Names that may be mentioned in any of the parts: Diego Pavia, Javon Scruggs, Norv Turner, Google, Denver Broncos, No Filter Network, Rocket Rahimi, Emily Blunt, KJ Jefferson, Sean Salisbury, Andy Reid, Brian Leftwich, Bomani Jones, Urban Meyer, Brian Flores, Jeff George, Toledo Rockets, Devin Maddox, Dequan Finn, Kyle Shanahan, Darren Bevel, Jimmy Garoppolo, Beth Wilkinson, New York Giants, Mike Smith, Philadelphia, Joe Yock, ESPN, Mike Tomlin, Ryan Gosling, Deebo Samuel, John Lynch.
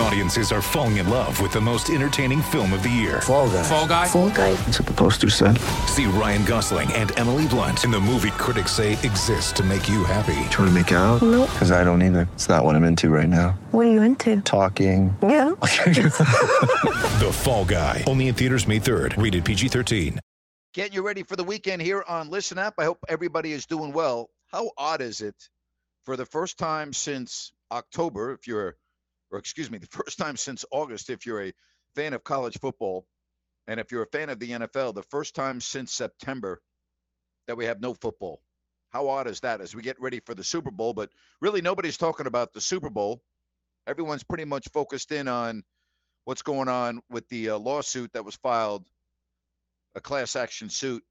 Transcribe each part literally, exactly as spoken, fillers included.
Audiences are falling in love with the most entertaining film of the year. Fall Guy. Fall Guy. Fall Guy. That's what the poster said. See Ryan Gosling and Emily Blunt in the movie critics say exists to make you happy. Trying to make it out? Nope. Because I don't either. It's not what I'm into right now. What are you into? Talking. Yeah. The Fall Guy. Only in theaters May third. Rated P G thirteen. Getting you ready for the weekend here on Listen App. I hope everybody is doing well. How odd is it for the first time since October, if you're or excuse me, the first time since August, if you're a fan of college football, and if you're a fan of the N F L, the first time since September that we have no football. How odd is that as we get ready for the Super Bowl? But really, nobody's talking about the Super Bowl. Everyone's pretty much focused in on what's going on with the uh, lawsuit that was filed, a class action suit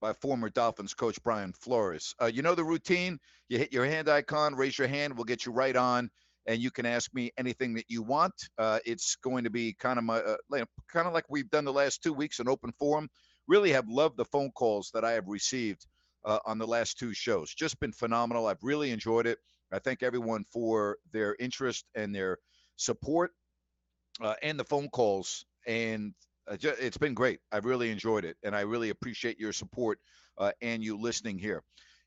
by former Dolphins coach Brian Flores. Uh, you know the routine. You hit your hand icon, raise your hand. We'll get you right on. And you can ask me anything that you want. Uh, it's going to be kind of my, uh, kind of like we've done the last two weeks, an open forum. Really have loved the phone calls that I have received uh, on the last two shows. Just been phenomenal. I've really enjoyed it. I thank everyone for their interest and their support uh, and the phone calls. And uh, just, it's been great. I've really enjoyed it. And I really appreciate your support uh, and you listening here.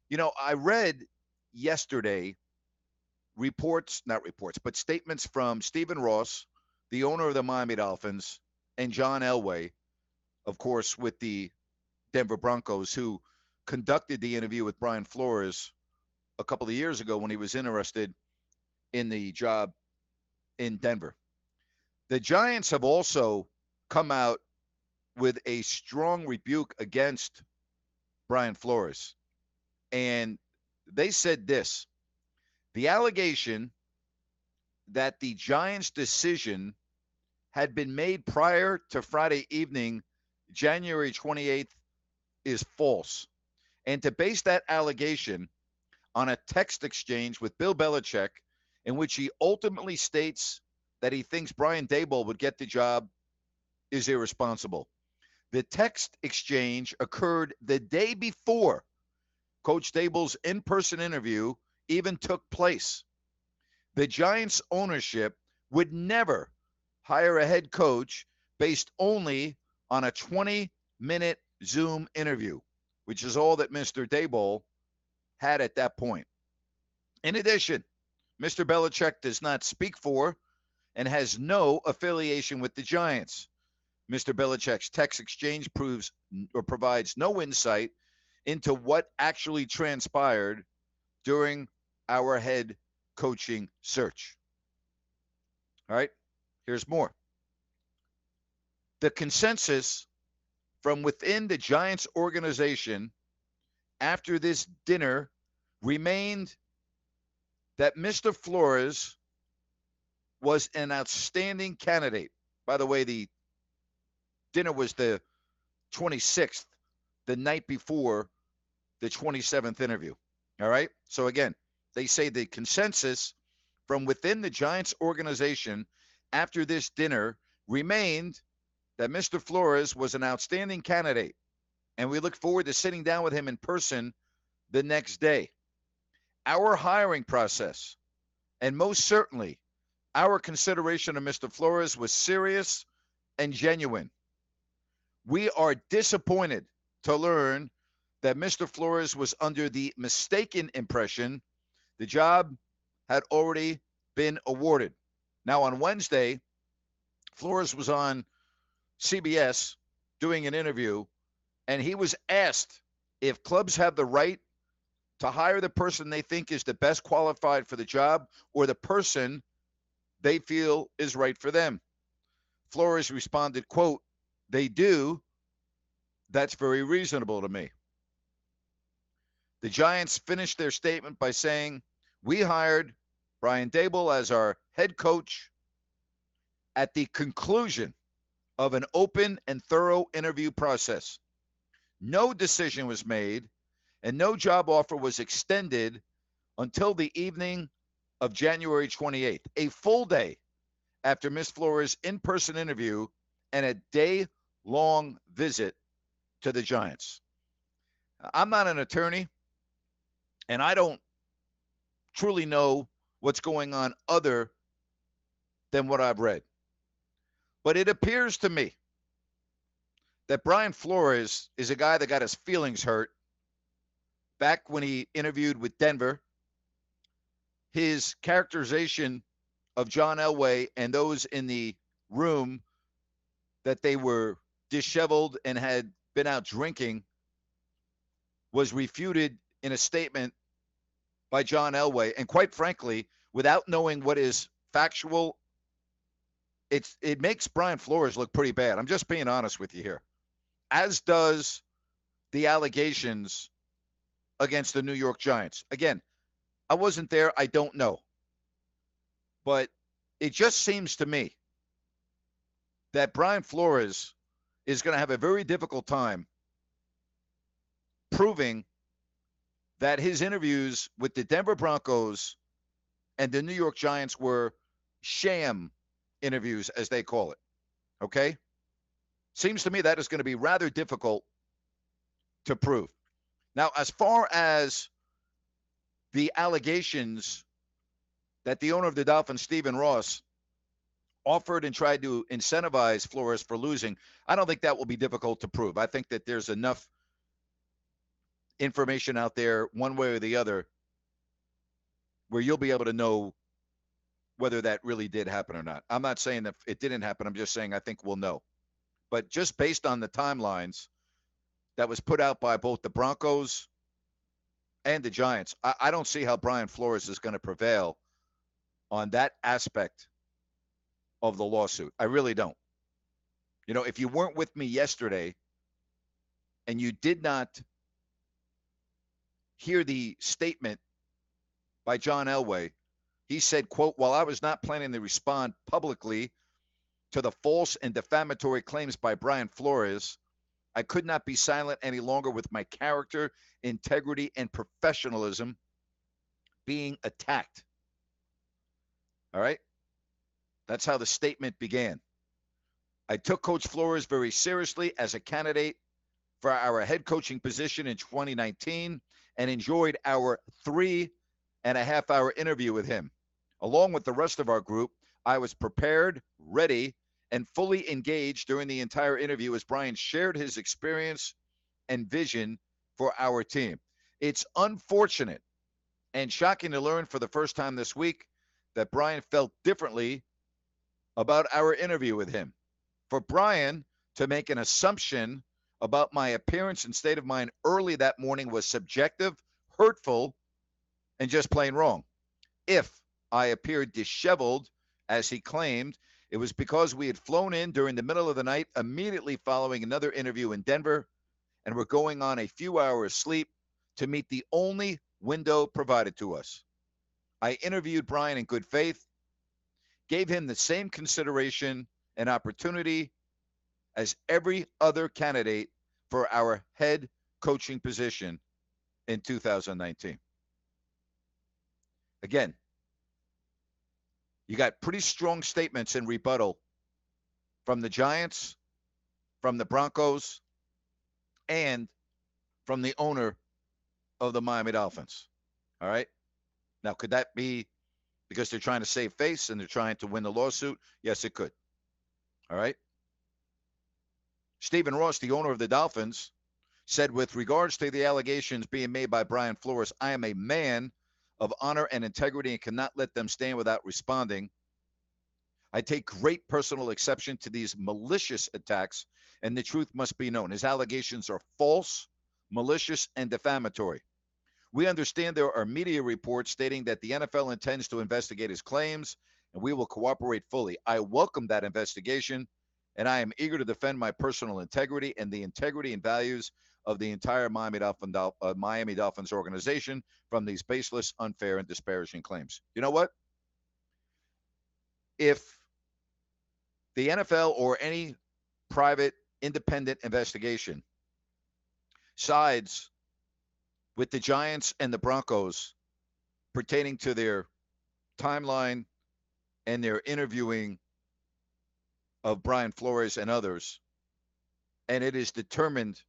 You know, I read yesterday reports, not reports, but statements from Stephen Ross, the owner of the Miami Dolphins, and John Elway, of course, with the Denver Broncos, who conducted the interview with Brian Flores a couple of years ago when he was interested in the job in Denver. The Giants have also come out with a strong rebuke against Brian Flores. And they said this: the allegation that the Giants' decision had been made prior to Friday evening, January twenty-eighth, is false. And to base that allegation on a text exchange with Bill Belichick, in which he ultimately states that he thinks Brian Daboll would get the job, is irresponsible. The text exchange occurred the day before Coach Daboll's in-person interview even took place. The Giants ownership would never hire a head coach based only on a twenty minute Zoom interview, which is all that Mister Daboll had at that point. In addition, Mister Belichick does not speak for and has no affiliation with the Giants. Mister Belichick's text exchange proves or provides no insight into what actually transpired during our head coaching search. All right, here's more. The consensus from within the Giants organization after this dinner remained that Mister Flores was an outstanding candidate. By the way, the dinner was the twenty-sixth, the night before the twenty-seventh interview. All right, so again, they say the consensus from within the Giants organization after this dinner remained that Mister Flores was an outstanding candidate, and we look forward to sitting down with him in person the next day. Our hiring process, and most certainly our consideration of Mister Flores, was serious and genuine. We are disappointed to learn that Mister Flores was under the mistaken impression the job had already been awarded. Now, on Wednesday, Flores was on C B S doing an interview, and he was asked if clubs have the right to hire the person they think is the best qualified for the job or the person they feel is right for them. Flores responded, quote, "They do, That's very reasonable to me. The Giants finished their statement by saying, we hired Brian Daboll as our head coach at the conclusion of an open and thorough interview process. No decision was made and no job offer was extended until the evening of January twenty-eighth, a full day after Miz Flores' in-person interview and a day-long visit to the Giants. I'm not an attorney, and I don't truly know what's going on other than what I've read. But it appears to me that Brian Flores is a guy that got his feelings hurt back when he interviewed with Denver. His characterization of John Elway and those in the room that they were disheveled and had been out drinking was refuted in a statement by John Elway. And quite frankly, without knowing what is factual, it's, it makes Brian Flores look pretty bad. I'm just being honest with you here, as does the allegations against the New York Giants. Again, I wasn't there. I don't know. But it just seems to me that Brian Flores is going to have a very difficult time proving that his interviews with the Denver Broncos and the New York Giants were sham interviews, as they call it. Okay? Seems to me that is going to be rather difficult to prove. Now, as far as the allegations that the owner of the Dolphins, Stephen Ross, offered and tried to incentivize Flores for losing, I don't think that will be difficult to prove. I think that there's enough information out there, one way or the other, where you'll be able to know whether that really did happen or not. I'm not saying that it didn't happen. I'm just saying I think we'll know. But just based on the timelines that was put out by both the Broncos and the Giants, I, I don't see how Brian Flores is going to prevail on that aspect of the lawsuit. I really don't. You know, if you weren't with me yesterday and you did not hear the statement by John Elway, he said, quote, while I was not planning to respond publicly to the false and defamatory claims by Brian Flores, I could not be silent any longer with my character, integrity, and professionalism being attacked. All right? That's how the statement began. I took Coach Flores very seriously as a candidate for our head coaching position in twenty nineteen and enjoyed our three and a half hour interview with him. Along with the rest of our group, I was prepared, ready, and fully engaged during the entire interview as Brian shared his experience and vision for our team. It's unfortunate and shocking to learn for the first time this week that Brian felt differently about our interview with him. For Brian to make an assumption about my appearance and state of mind early that morning was subjective, hurtful, and just plain wrong. If I appeared disheveled, as he claimed, it was because we had flown in during the middle of the night immediately following another interview in Denver and were going on a few hours sleep to meet the only window provided to us. I interviewed Brian in good faith, gave him the same consideration and opportunity as every other candidate for our head coaching position in two thousand nineteen. Again, you got pretty strong statements in rebuttal from the Giants, from the Broncos, and from the owner of the Miami Dolphins. All right? Now, could that be because they're trying to save face and they're trying to win the lawsuit? Yes, it could. All right? Stephen Ross, the owner of the Dolphins, said, with regards to the allegations being made by Brian Flores, I am a man of honor and integrity and cannot let them stand without responding. I take great personal exception to these malicious attacks, and the truth must be known. His allegations are false, malicious, and defamatory. We understand there are media reports stating that the N F L intends to investigate his claims, and we will cooperate fully. I welcome that investigation and I am eager to defend my personal integrity and the integrity and values of the entire Miami, Dolphin, uh, Miami Dolphins organization from these baseless, unfair, and disparaging claims. You know what? If the N F L or any private independent investigation sides with the Giants and the Broncos pertaining to their timeline and their interviewing of Brian Flores and others, and it is determined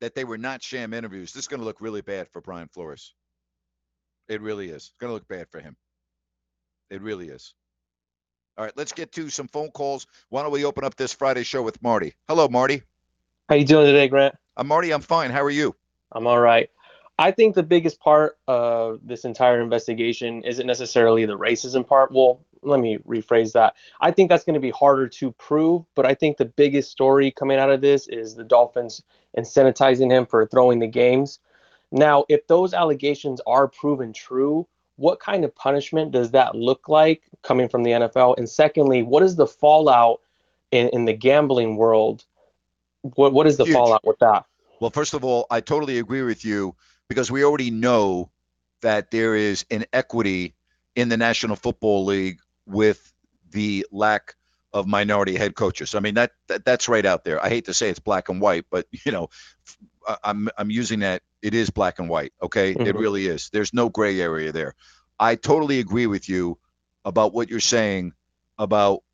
that they were not sham interviews, this is going to look really bad for Brian Flores. It really is. It's going to look bad for him. It really is. All right, let's get to some phone calls. Why don't we open up this Friday show with Marty? Hello, Marty. How you doing today, Grant? I'm Marty. I'm fine. How are you? I'm all right. I think the biggest part of this entire investigation isn't necessarily the racism part. Well, let me rephrase that. I think that's going to be harder to prove, but I think the biggest story coming out of this is the Dolphins incentivizing him for throwing the games. Now, if those allegations are proven true, what kind of punishment does that look like coming from the N F L? And secondly, what is the fallout in, in the gambling world? What What is the Huge. fallout with that? Well, first of all, I totally agree with you, because we already know that there is inequity in the National Football League with the lack of minority head coaches. I mean, that, that that's right out there. I hate to say it's black and white, but, you know, I'm I'm using that. It is black and white, okay? Mm-hmm. It really is. There's no gray area there. I totally agree with you about what you're saying about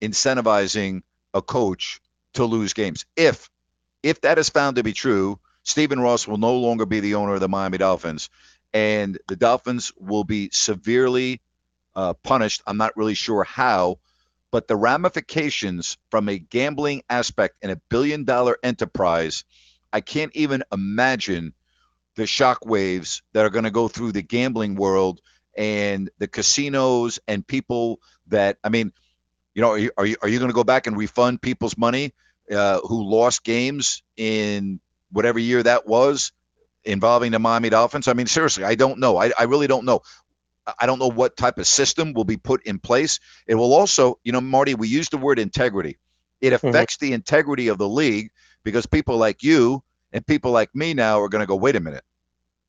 incentivizing a coach to lose games. If if that is found to be true, Stephen Ross will no longer be the owner of the Miami Dolphins, and the Dolphins will be severely uh, punished. I'm not really sure how, but the ramifications from a gambling aspect in a billion-dollar enterprise, I can't even imagine the shockwaves that are going to go through the gambling world and the casinos and people that, I mean, you know, are you, are you, are you going to go back and refund people's money uh, who lost games in whatever year that was involving the Miami Dolphins? I mean, seriously, I don't know. I, I really don't know. I don't know what type of system will be put in place. It will also, you know, Marty, we use the word integrity. It affects mm-hmm. the integrity of the league, because people like you and people like me now are going to go, wait a minute,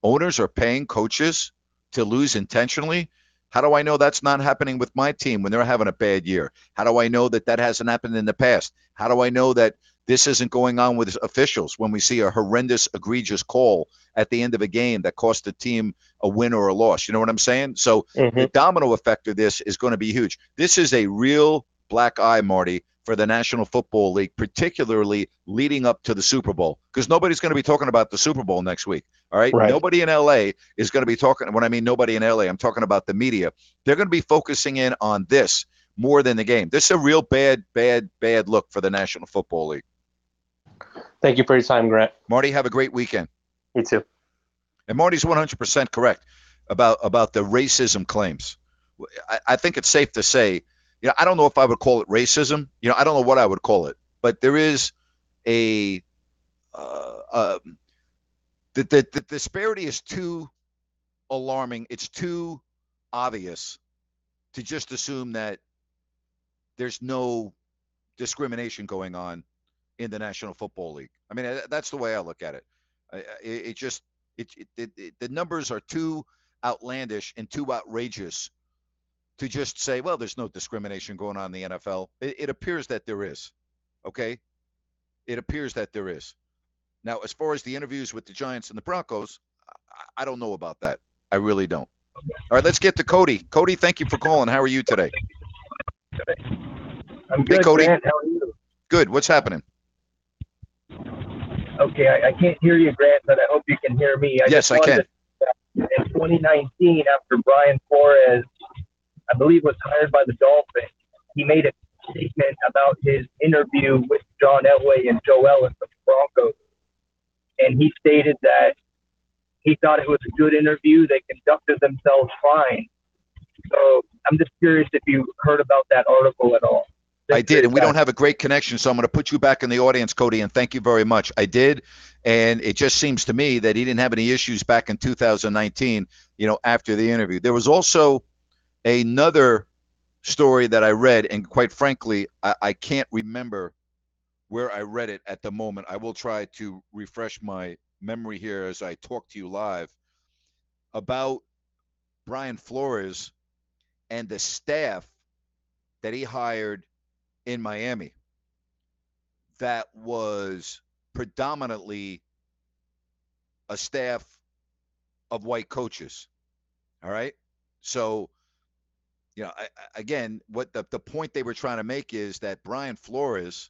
owners are paying coaches to lose intentionally? How do I know that's not happening with my team when they're having a bad year? How do I know that that hasn't happened in the past? How do I know that this isn't going on with officials when we see a horrendous, egregious call at the end of a game that cost the team a win or a loss? You know what I'm saying? So mm-hmm. the domino effect of this is going to be huge. This is a real black eye, Marty, for the National Football League, particularly leading up to the Super Bowl, because nobody's going to be talking about the Super Bowl next week. All right? right. Nobody in L A is going to be talking. When I mean nobody in L A, I'm talking about the media. They're going to be focusing in on this more than the game. This is a real bad, bad, bad look for the National Football League. Thank you for your time, Grant. Marty, have a great weekend. You too. And Marty's one hundred percent correct about, about the racism claims. I, I think it's safe to say, you know, I don't know if I would call it racism. You know, I don't know what I would call it, but there is a uh, uh, the, the the disparity is too alarming. It's too obvious to just assume that there's no discrimination going on in the National Football League. I mean, that's the way I look at it. It, it just, it, it, it, the numbers are too outlandish and too outrageous to just say, well, there's no discrimination going on in the N F L. It, it appears that there is, okay? It appears that there is. Now, as far as the interviews with the Giants and the Broncos, I, I don't know about that. I really don't. All right, let's get to Cody. Cody, thank you for calling. How are you today? I'm good, hey, Cody. Grant, how are you? Good. What's happening? Okay, I, I can't hear you, Grant, but I hope you can hear me. I yes, I can. In twenty nineteen, after Brian Flores, I believe, was hired by the Dolphins, he made a statement about his interview with John Elway and Joe Ellis of the Broncos. And he stated that he thought it was a good interview. They conducted themselves fine. So I'm just curious if you heard about that article at all. I did, and we don't have a great connection, so I'm going to put you back in the audience, Cody, and thank you very much. I did, and it just seems to me that he didn't have any issues back in two thousand nineteen, you know, after the interview. There was also another story that I read, and quite frankly, I, I can't remember where I read it at the moment. I will try to refresh my memory here as I talk to you live about Brian Flores and the staff that he hired in Miami that was predominantly a staff of white coaches. All right. So, you know, I, again, what the, the point they were trying to make is that Brian Flores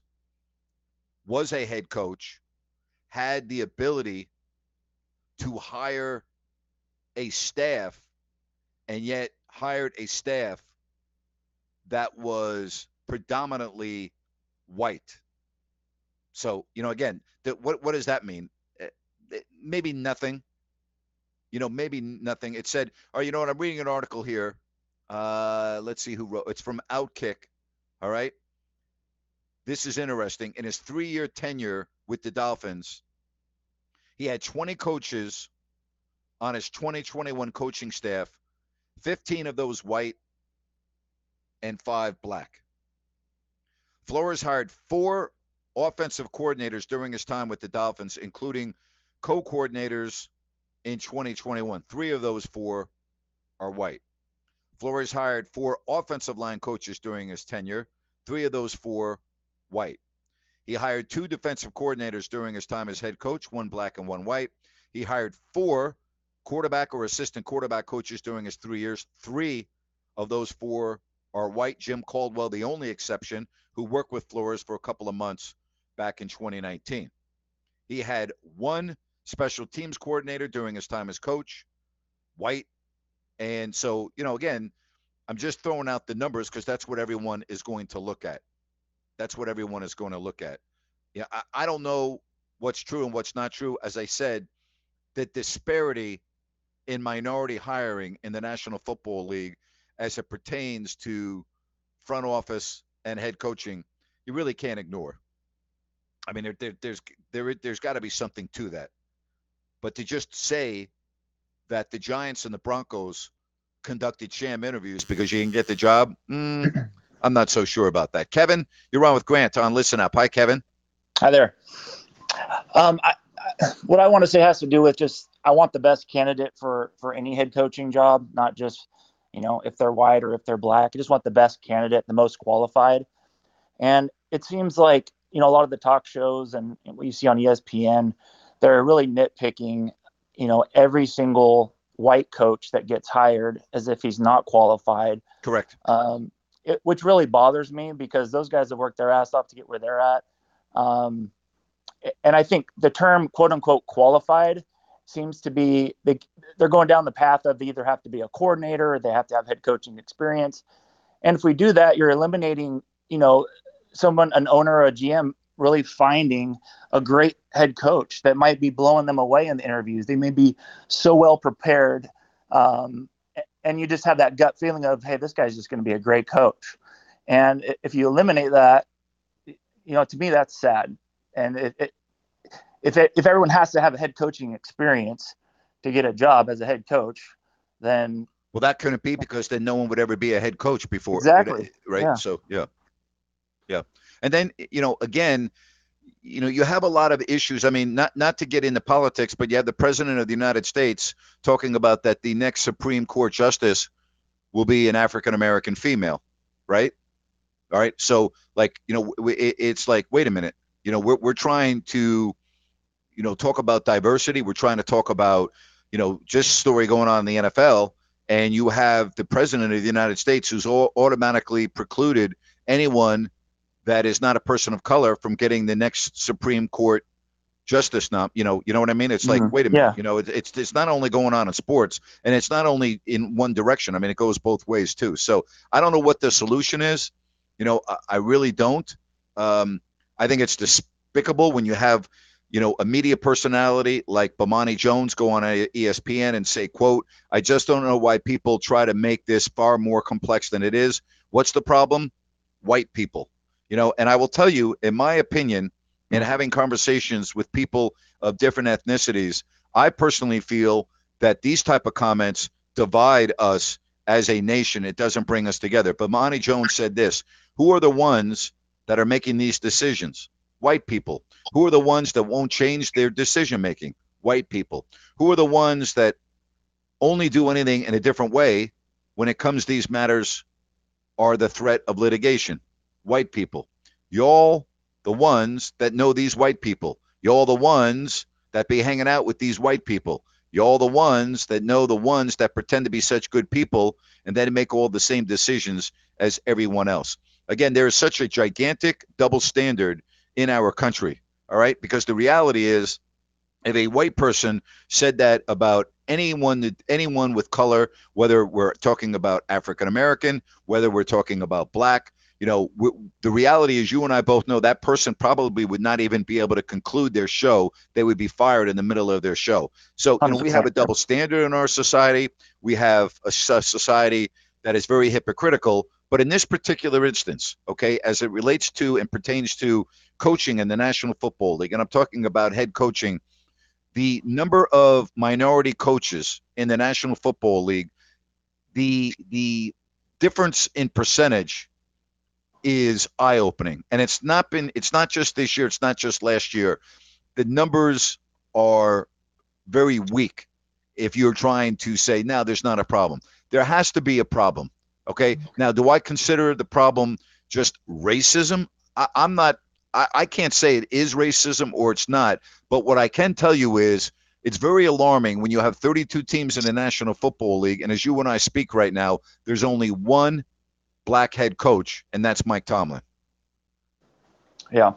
was a head coach, had the ability to hire a staff, and yet hired a staff that was predominantly white. So, you know, again, that what what does that mean? Maybe nothing. You know, maybe nothing. It said, oh, you know what? I'm reading an article here. Uh, let's see who wrote. It's from Outkick. All right. This is interesting. In his three-year tenure with the Dolphins, he had twenty coaches on his twenty twenty-one coaching staff, fifteen of those white and five black. Flores hired four offensive coordinators during his time with the Dolphins, including co-coordinators in twenty twenty-one. Three of those four are white. Flores hired four offensive line coaches during his tenure. Three of those four white. He hired two defensive coordinators during his time as head coach, one black and one white. He hired four quarterback or assistant quarterback coaches during his three years. Three of those four are white. Jim Caldwell, the only exception, who worked with Flores for a couple of months back in twenty nineteen. He had one special teams coordinator during his time as coach, white. And so, you know, again, I'm just throwing out the numbers because that's what everyone is going to look at. That's what everyone is going to look at. Yeah, I, I don't know what's true and what's not true. As I said, the disparity in minority hiring in the National Football League as it pertains to front office and head coaching, you really can't ignore. I mean, there, there, there's there, there's got to be something to that. But to just say that the Giants and the Broncos conducted sham interviews because you didn't get the job, mm, I'm not so sure about that. Kevin, you're on with Grant on Listen Up. Hi, Kevin. Hi there. Um, I, I, what I want to say has to do with just I want the best candidate for, for any head coaching job, not just, you know, if they're white or if they're black. I just want the best candidate, the most qualified. And it seems like, you know, a lot of the talk shows and what you see on E S P N, they're really nitpicking, you know, every single white coach that gets hired as if he's not qualified. Correct. Um, it, which really bothers me because those guys have worked their ass off to get where they're at. Um, and I think the term, quote unquote, qualified seems to be they, they're going down the path of they either have to be a coordinator or they have to have head coaching experience. And if we do that, you're eliminating, you know, someone, an owner or a G M, really finding a great head coach that might be blowing them away in the interviews. They may be so well prepared. Um, and you just have that gut feeling of, hey, this guy's just going to be a great coach. And if you eliminate that, you know, to me, that's sad. And it, it If it, if everyone has to have a head coaching experience to get a job as a head coach, then well, that couldn't be because then no one would ever be a head coach before. Exactly. Right. Yeah. So, yeah. Yeah. And then, you know, again, you know, you have a lot of issues. I mean, not not to get into politics, but you have the president of the United States talking about that the next Supreme Court justice will be an African-American female. Right. All right. So, like, you know, it, it's like, wait a minute, you know, we're we're trying to, you know, talk about diversity. We're trying to talk about, you know, just story going on in the N F L. And you have the president of the United States who's all automatically precluded anyone that is not a person of color from getting the next Supreme Court justice nom. You know, you know what I mean? It's like, mm-hmm. wait a minute, yeah. you know, it, it's it's not only going on in sports, and it's not only in one direction. I mean, it goes both ways too. So I don't know what the solution is. You know, I, I really don't. Um, I think it's despicable when you have, you know, a media personality like Bomani Jones go on E S P N and say, quote, I just don't know why people try to make this far more complex than it is. What's the problem? White people. You know, and I will tell you, in my opinion, in having conversations with people of different ethnicities, I personally feel that these type of comments divide us as a nation, it doesn't bring us together. But Bomani Jones said this: who are the ones that are making these decisions? White people. Who are the ones that won't change their decision making? White people. Who are the ones that only do anything in a different way when it comes to these matters are the threat of litigation? White people. Y'all the ones that know these white people. Y'all the ones that be hanging out with these white people. Y'all the ones that know the ones that pretend to be such good people and then make all the same decisions as everyone else. Again, there is such a gigantic double standard in our country, all right? Because the reality is, if a white person said that about anyone, anyone with color, whether we're talking about African-American, whether we're talking about black, you know, we, the reality is you and I both know that person probably would not even be able to conclude their show. They would be fired in the middle of their show. So you know, we have a double standard in our society. We have a society that is very hypocritical. But in this particular instance, okay, as it relates to and pertains to coaching in the National Football League, and I'm talking about head coaching, the number of minority coaches in the National Football League, the the difference in percentage is eye-opening. And it's not been, it's not just this year, it's not just last year. The numbers are very weak if you're trying to say, now there's not a problem. There has to be a problem. Okay. Now, do I consider the problem just racism? I, I'm not, I, I can't say it is racism or it's not, but what I can tell you is it's very alarming when you have thirty-two teams in the National Football League. And as you and I speak right now, there's only one black head coach, and that's Mike Tomlin. Yeah.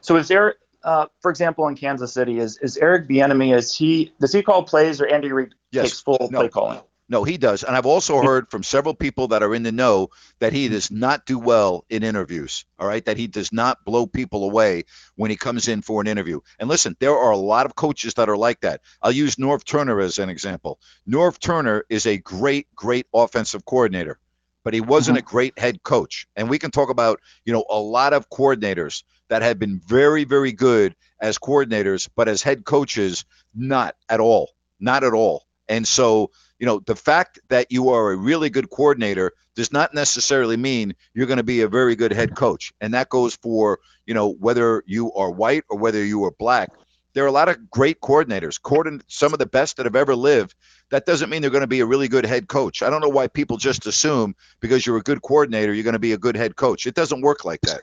So is there, uh, for example, in Kansas City, is, is Eric Bieniemy, is he, does he call plays or Andy Reid yes. takes full no. play calling? No, he does. And I've also heard from several people that are in the know that he does not do well in interviews, all right, that he does not blow people away when he comes in for an interview. And listen, there are a lot of coaches that are like that. I'll use Norv Turner as an example. Norv Turner is a great, great offensive coordinator, but he wasn't mm-hmm. a great head coach. And we can talk about, you know, a lot of coordinators that have been very, very good as coordinators, but as head coaches, not at all, not at all. And so, you know, the fact that you are a really good coordinator does not necessarily mean you're going to be a very good head coach. And that goes for, you know, whether you are white or whether you are black. There are a lot of great coordinators, coordin- some of the best that have ever lived. That doesn't mean they're going to be a really good head coach. I don't know why people just assume because you're a good coordinator, you're going to be a good head coach. It doesn't work like that.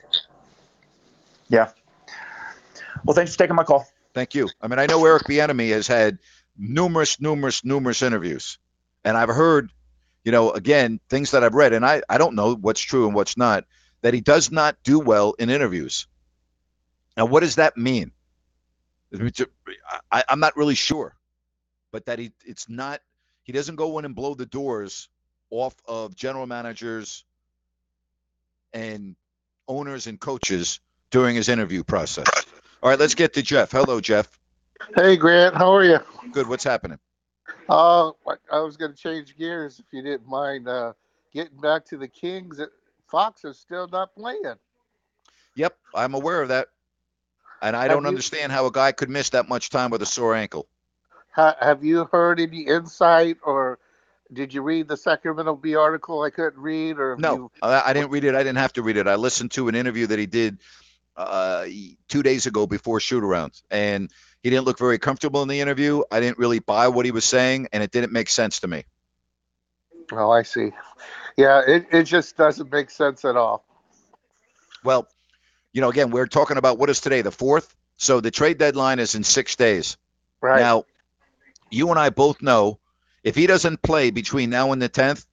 Yeah. Well, thanks for taking my call. Thank you. I mean, I know Eric Bieniemy has had numerous, numerous, numerous interviews. And I've heard, you know, again, things that I've read, and I, I don't know what's true and what's not, that he does not do well in interviews. Now, what does that mean? I, I'm not really sure, but that he it's not, he doesn't go in and blow the doors off of general managers and owners and coaches during his interview process. All right, let's get to Jeff. Hello, Jeff. Hey, Grant. How are you? Good. What's happening? Uh, I was going to change gears if you didn't mind. Uh, getting back to the Kings, Fox is still not playing. Yep, I'm aware of that, and I have don't you, understand how a guy could miss that much time with a sore ankle. Have you heard any insight, or did you read the Sacramento Bee article I couldn't read? Or no, you, I didn't read it. I didn't have to read it. I listened to an interview that he did uh, two days ago before shoot-arounds, and he didn't look very comfortable in the interview. I didn't really buy what he was saying, and it didn't make sense to me. Oh, I see. Yeah, it, it just doesn't make sense at all. Well, you know, again, we're talking about what is today, the fourth? So the trade deadline is in six days. Right. Now, you and I both know if he doesn't play between now and the tenth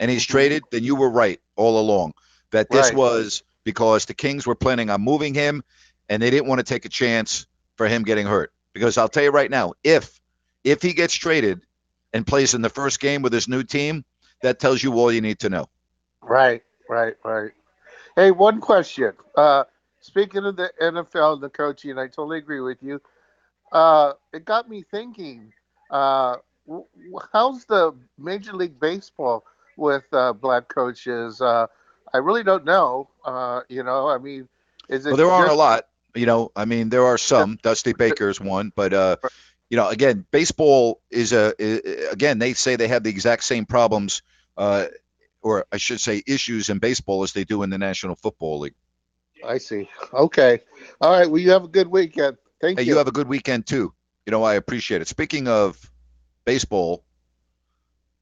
and he's traded, then you were right all along that this right. was because the Kings were planning on moving him, and they didn't want to take a chance for him getting hurt. Because I'll tell you right now, if if he gets traded and plays in the first game with his new team, that tells you all you need to know. Right, right, right. Hey, one question. Uh, speaking of the N F L and the coaching, I totally agree with you. Uh, it got me thinking, uh, how's the Major League Baseball with uh, black coaches? Uh, I really don't know. Uh, you know, I mean, is it well, there just- aren't a lot. You know, I mean, there are some. Dusty Baker's one, but uh, you know, again, baseball is a. Is, again, they say they have the exact same problems uh, or I should say issues in baseball as they do in the National Football League. I see. Okay. All right. Well, you have a good weekend. Thank hey, you. You have a good weekend too. You know, I appreciate it. Speaking of baseball,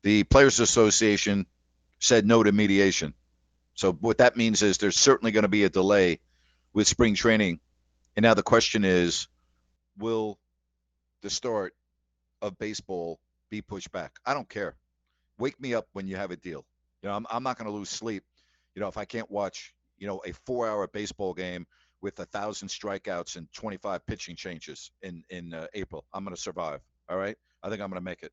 the Players Association said no to mediation. So what that means is there's certainly going to be a delay with spring training. And now the question is, will the start of baseball be pushed back? I don't care. Wake me up when you have a deal. You know, I'm, I'm not going to lose sleep. You know, if I can't watch, you know, a four hour baseball game with a thousand strikeouts and twenty-five pitching changes in, in uh, April, I'm going to survive. All right. I think I'm going to make it.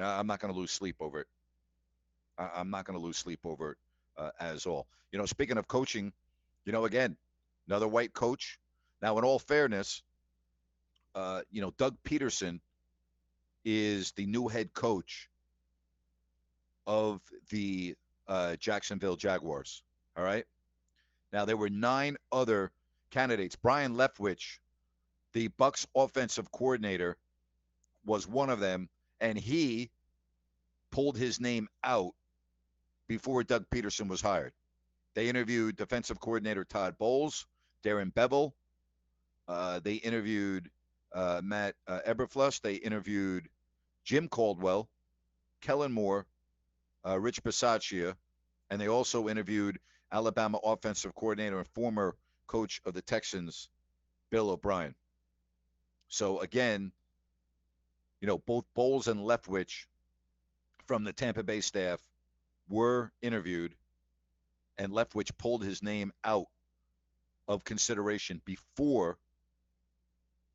I'm not going to lose sleep over it. I'm not going to lose sleep over it uh, as all. You know, speaking of coaching, you know, again, another white coach. Now, in all fairness, uh, you know, Doug Peterson is the new head coach of the uh, Jacksonville Jaguars. All right. Now, there were nine other candidates. Brian Leftwich, the Bucs offensive coordinator, was one of them. And he pulled his name out before Doug Peterson was hired. They interviewed defensive coordinator Todd Bowles, Darren Bevel. Uh, they interviewed uh, Matt uh, Eberfluss. They interviewed Jim Caldwell, Kellen Moore, uh, Rich Bisaccia. And they also interviewed Alabama offensive coordinator and former coach of the Texans, Bill O'Brien. So, again, you know, both Bowles and Leftwich from the Tampa Bay staff were interviewed, and Leftwich pulled his name out of consideration before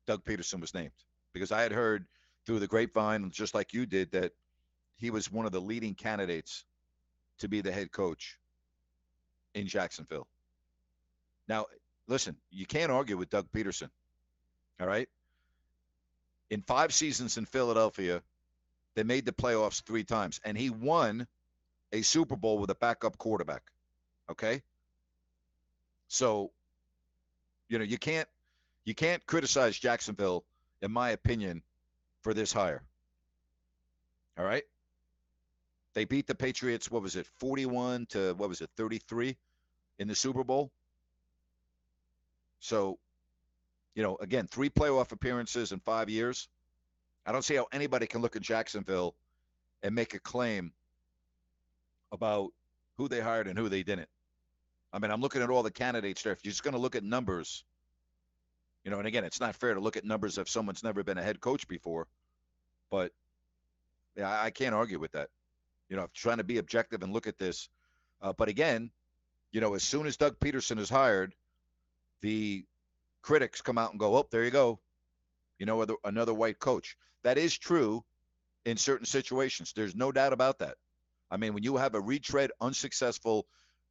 Doug Peterson was named. Because I had heard through the grapevine, just like you did, that he was one of the leading candidates to be the head coach in Jacksonville. Now, listen, you can't argue with Doug Peterson, all right? In five seasons in Philadelphia, they made the playoffs three times, and he won a Super Bowl with a backup quarterback, okay? So, you know, you can't you can't criticize Jacksonville, in my opinion, for this hire, all right? They beat the Patriots, what was it, forty-one to, what was it, thirty-three in the Super Bowl? So, you know, again, three playoff appearances in five years. I don't see how anybody can look at Jacksonville and make a claim about who they hired and who they didn't. I mean, I'm looking at all the candidates there. If you're just going to look at numbers, you know, and again, it's not fair to look at numbers if someone's never been a head coach before. But yeah, I can't argue with that. You know, I'm trying to be objective and look at this. Uh, but again, you know, as soon as Doug Peterson is hired, the critics come out and go, oh, there you go. You know, another white coach. That is true in certain situations. There's no doubt about that. I mean, when you have a retread, unsuccessful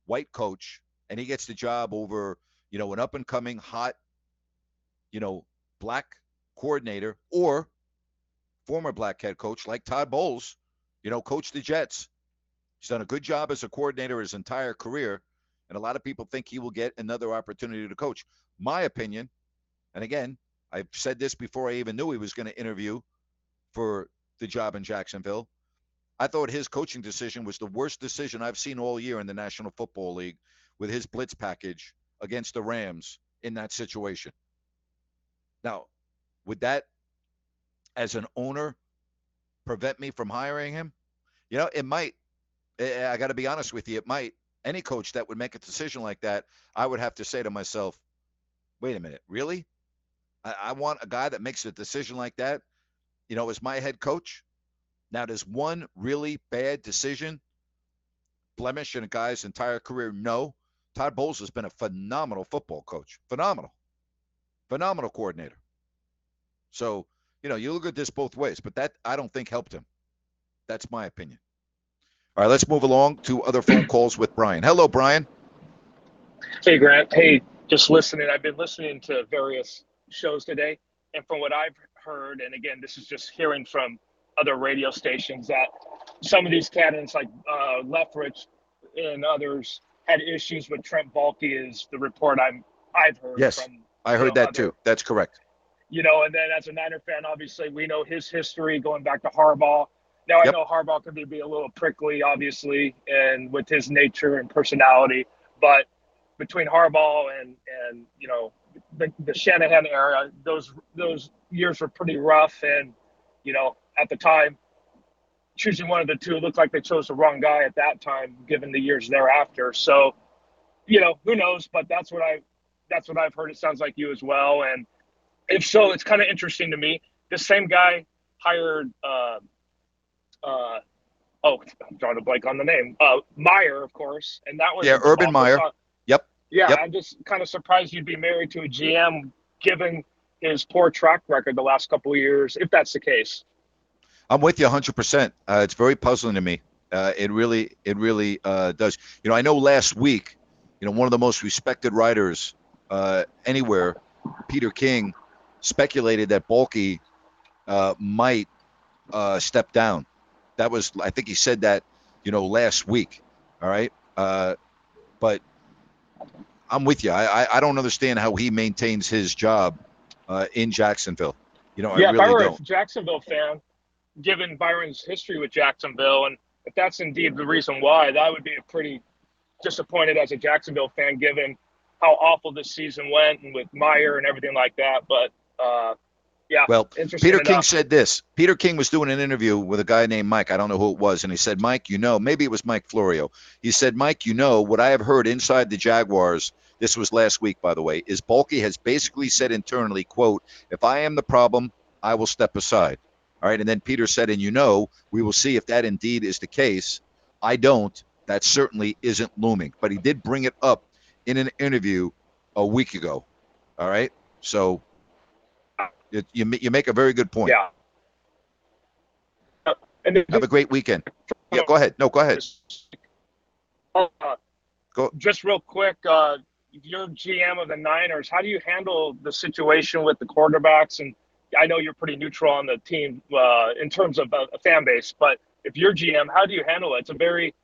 white coach, and he gets the job over, you know, an up-and-coming, hot, you know, black coordinator or former black head coach like Todd Bowles, you know, coached the Jets. He's done a good job as a coordinator his entire career, and a lot of people think he will get another opportunity to coach. My opinion, and again, I've said this before I even knew he was going to interview for the job in Jacksonville, I thought his coaching decision was the worst decision I've seen all year in the National Football League with his blitz package against the Rams in that situation. Now, would that, as an owner, prevent me from hiring him? You know, it might. I got to be honest with you, it might. Any coach that would make a decision like that, I would have to say to myself, wait a minute, really? I, I want a guy that makes a decision like that, you know, as my head coach. Now, does one really bad decision blemish in a guy's entire career? No. Todd Bowles has been a phenomenal football coach. Phenomenal. Phenomenal coordinator. So, you know, you look at this both ways, but that I don't think helped him. That's my opinion. All right, let's move along to other phone calls with Brian. Hello, Brian. Hey, Grant. Hey, just listening. I've been listening to various shows today, and from what I've heard, and again, this is just hearing from other radio stations, that some of these candidates like uh, Leftwich and others had issues with Trent Baalke, is the report I'm, I've heard. Yes, from, I heard know, that other, too. That's correct. You know, and then as a Niner fan, obviously, we know his history going back to Harbaugh. Now, I yep. know Harbaugh could be a little prickly, obviously, and with his nature and personality. But between Harbaugh and, and you know, the, the Shanahan era, those those years were pretty rough. And, you know, at the time, choosing one of the two, it looked like they chose the wrong guy at that time, given the years thereafter. So, you know, who knows? But that's what, I, that's what I've heard. It sounds like you as well. And if so, it's kind of interesting to me. The same guy hired uh, – Uh, oh, I'm drawing a blank on the name. Uh, Meyer, of course, and that was yeah, Urban Meyer. On. Yep. Yeah, yep. I'm just kind of surprised you'd be married to a G M given his poor track record the last couple of years, if that's the case. I'm with you one hundred percent. Uh, it's very puzzling to me. Uh, it really, it really uh, does. You know, I know last week, you know, one of the most respected writers uh, anywhere, Peter King, speculated that Baalke uh, might uh, step down. That was, I think he said that, you know, last week. All right. Uh, but I'm with you. I, I, I don't understand how he maintains his job uh, in Jacksonville. You know, yeah, I really Byron, don't. Jacksonville fan, given Byron's history with Jacksonville, and if that's indeed the reason why, that would be a pretty disappointed as a Jacksonville fan, given how awful this season went and with Meyer and everything like that. But, uh, yeah, well, Peter enough. King said this. Peter King was doing an interview with a guy named Mike. I don't know who it was. And he said, Mike, you know, maybe it was Mike Florio. He said, Mike, you know, what I have heard inside the Jaguars, this was last week, by the way, is Baalke has basically said internally, quote, if I am the problem, I will step aside. All right. And then Peter said, and you know, we will see if that indeed is the case. I don't. That certainly isn't looming. But he did bring it up in an interview a week ago. All right. So. It, you you make a very good point. Yeah. Uh, and then, have a great weekend. Yeah, go ahead. No, go ahead. Uh, go. Just real quick, uh, you're G M of the Niners. How do you handle the situation with the quarterbacks? And I know you're pretty neutral on the team uh, in terms of a fan base, but if you're G M, how do you handle it? It's a very,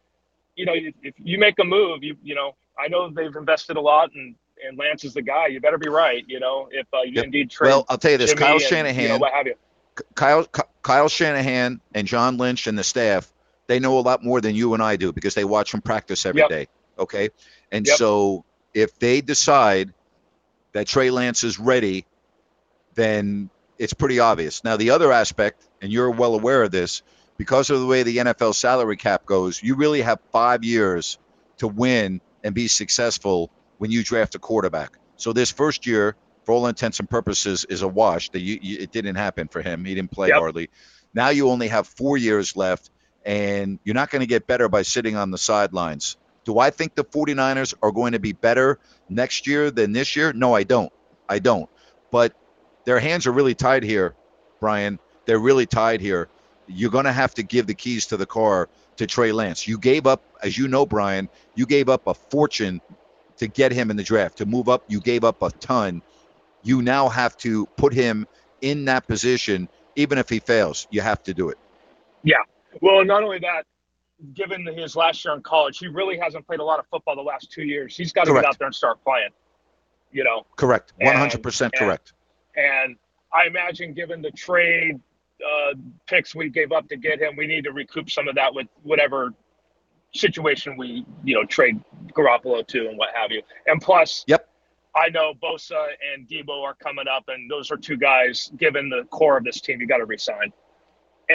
you know, if you make a move, you you know, I know they've invested a lot and. And Lance is the guy. You better be right, you know, if uh, you yep. indeed trade. Well, I'll tell you this, Jimmy Kyle and, Shanahan, you know, what have you. Kyle, Kyle Shanahan and John Lynch and the staff, they know a lot more than you and I do because they watch him practice every yep. day. Okay. And yep. so if they decide that Trey Lance is ready, then it's pretty obvious. Now, the other aspect, and you're well aware of this, because of the way the N F L salary cap goes, you really have five years to win and be successful when you draft a quarterback. So this first year, for all intents and purposes, is a wash. That you, you, it didn't happen for him. He didn't play yep. hardly. Now you only have four years left, and you're not going to get better by sitting on the sidelines. Do I think the 49ers are going to be better next year than this year? No, I don't. I don't. But their hands are really tied here, Brian. They're really tied here. You're going to have to give the keys to the car to Trey Lance. You gave up, as you know, Brian, you gave up a fortune to get him in the draft, to move up. You gave up a ton. You now have to put him in that position. Even if he fails, you have to do it. Yeah. Well, not only that, given his last year in college, he really hasn't played a lot of football the last two years. He's got to correct. get out there and start playing, you know. Correct. one hundred percent and, correct. And, and I imagine given the trade uh, picks we gave up to get him, we need to recoup some of that with whatever – situation we, you know, trade Garoppolo to and what have you. And plus, yep. I know Bosa and Debo are coming up, and those are two guys, given the core of this team, you got to resign.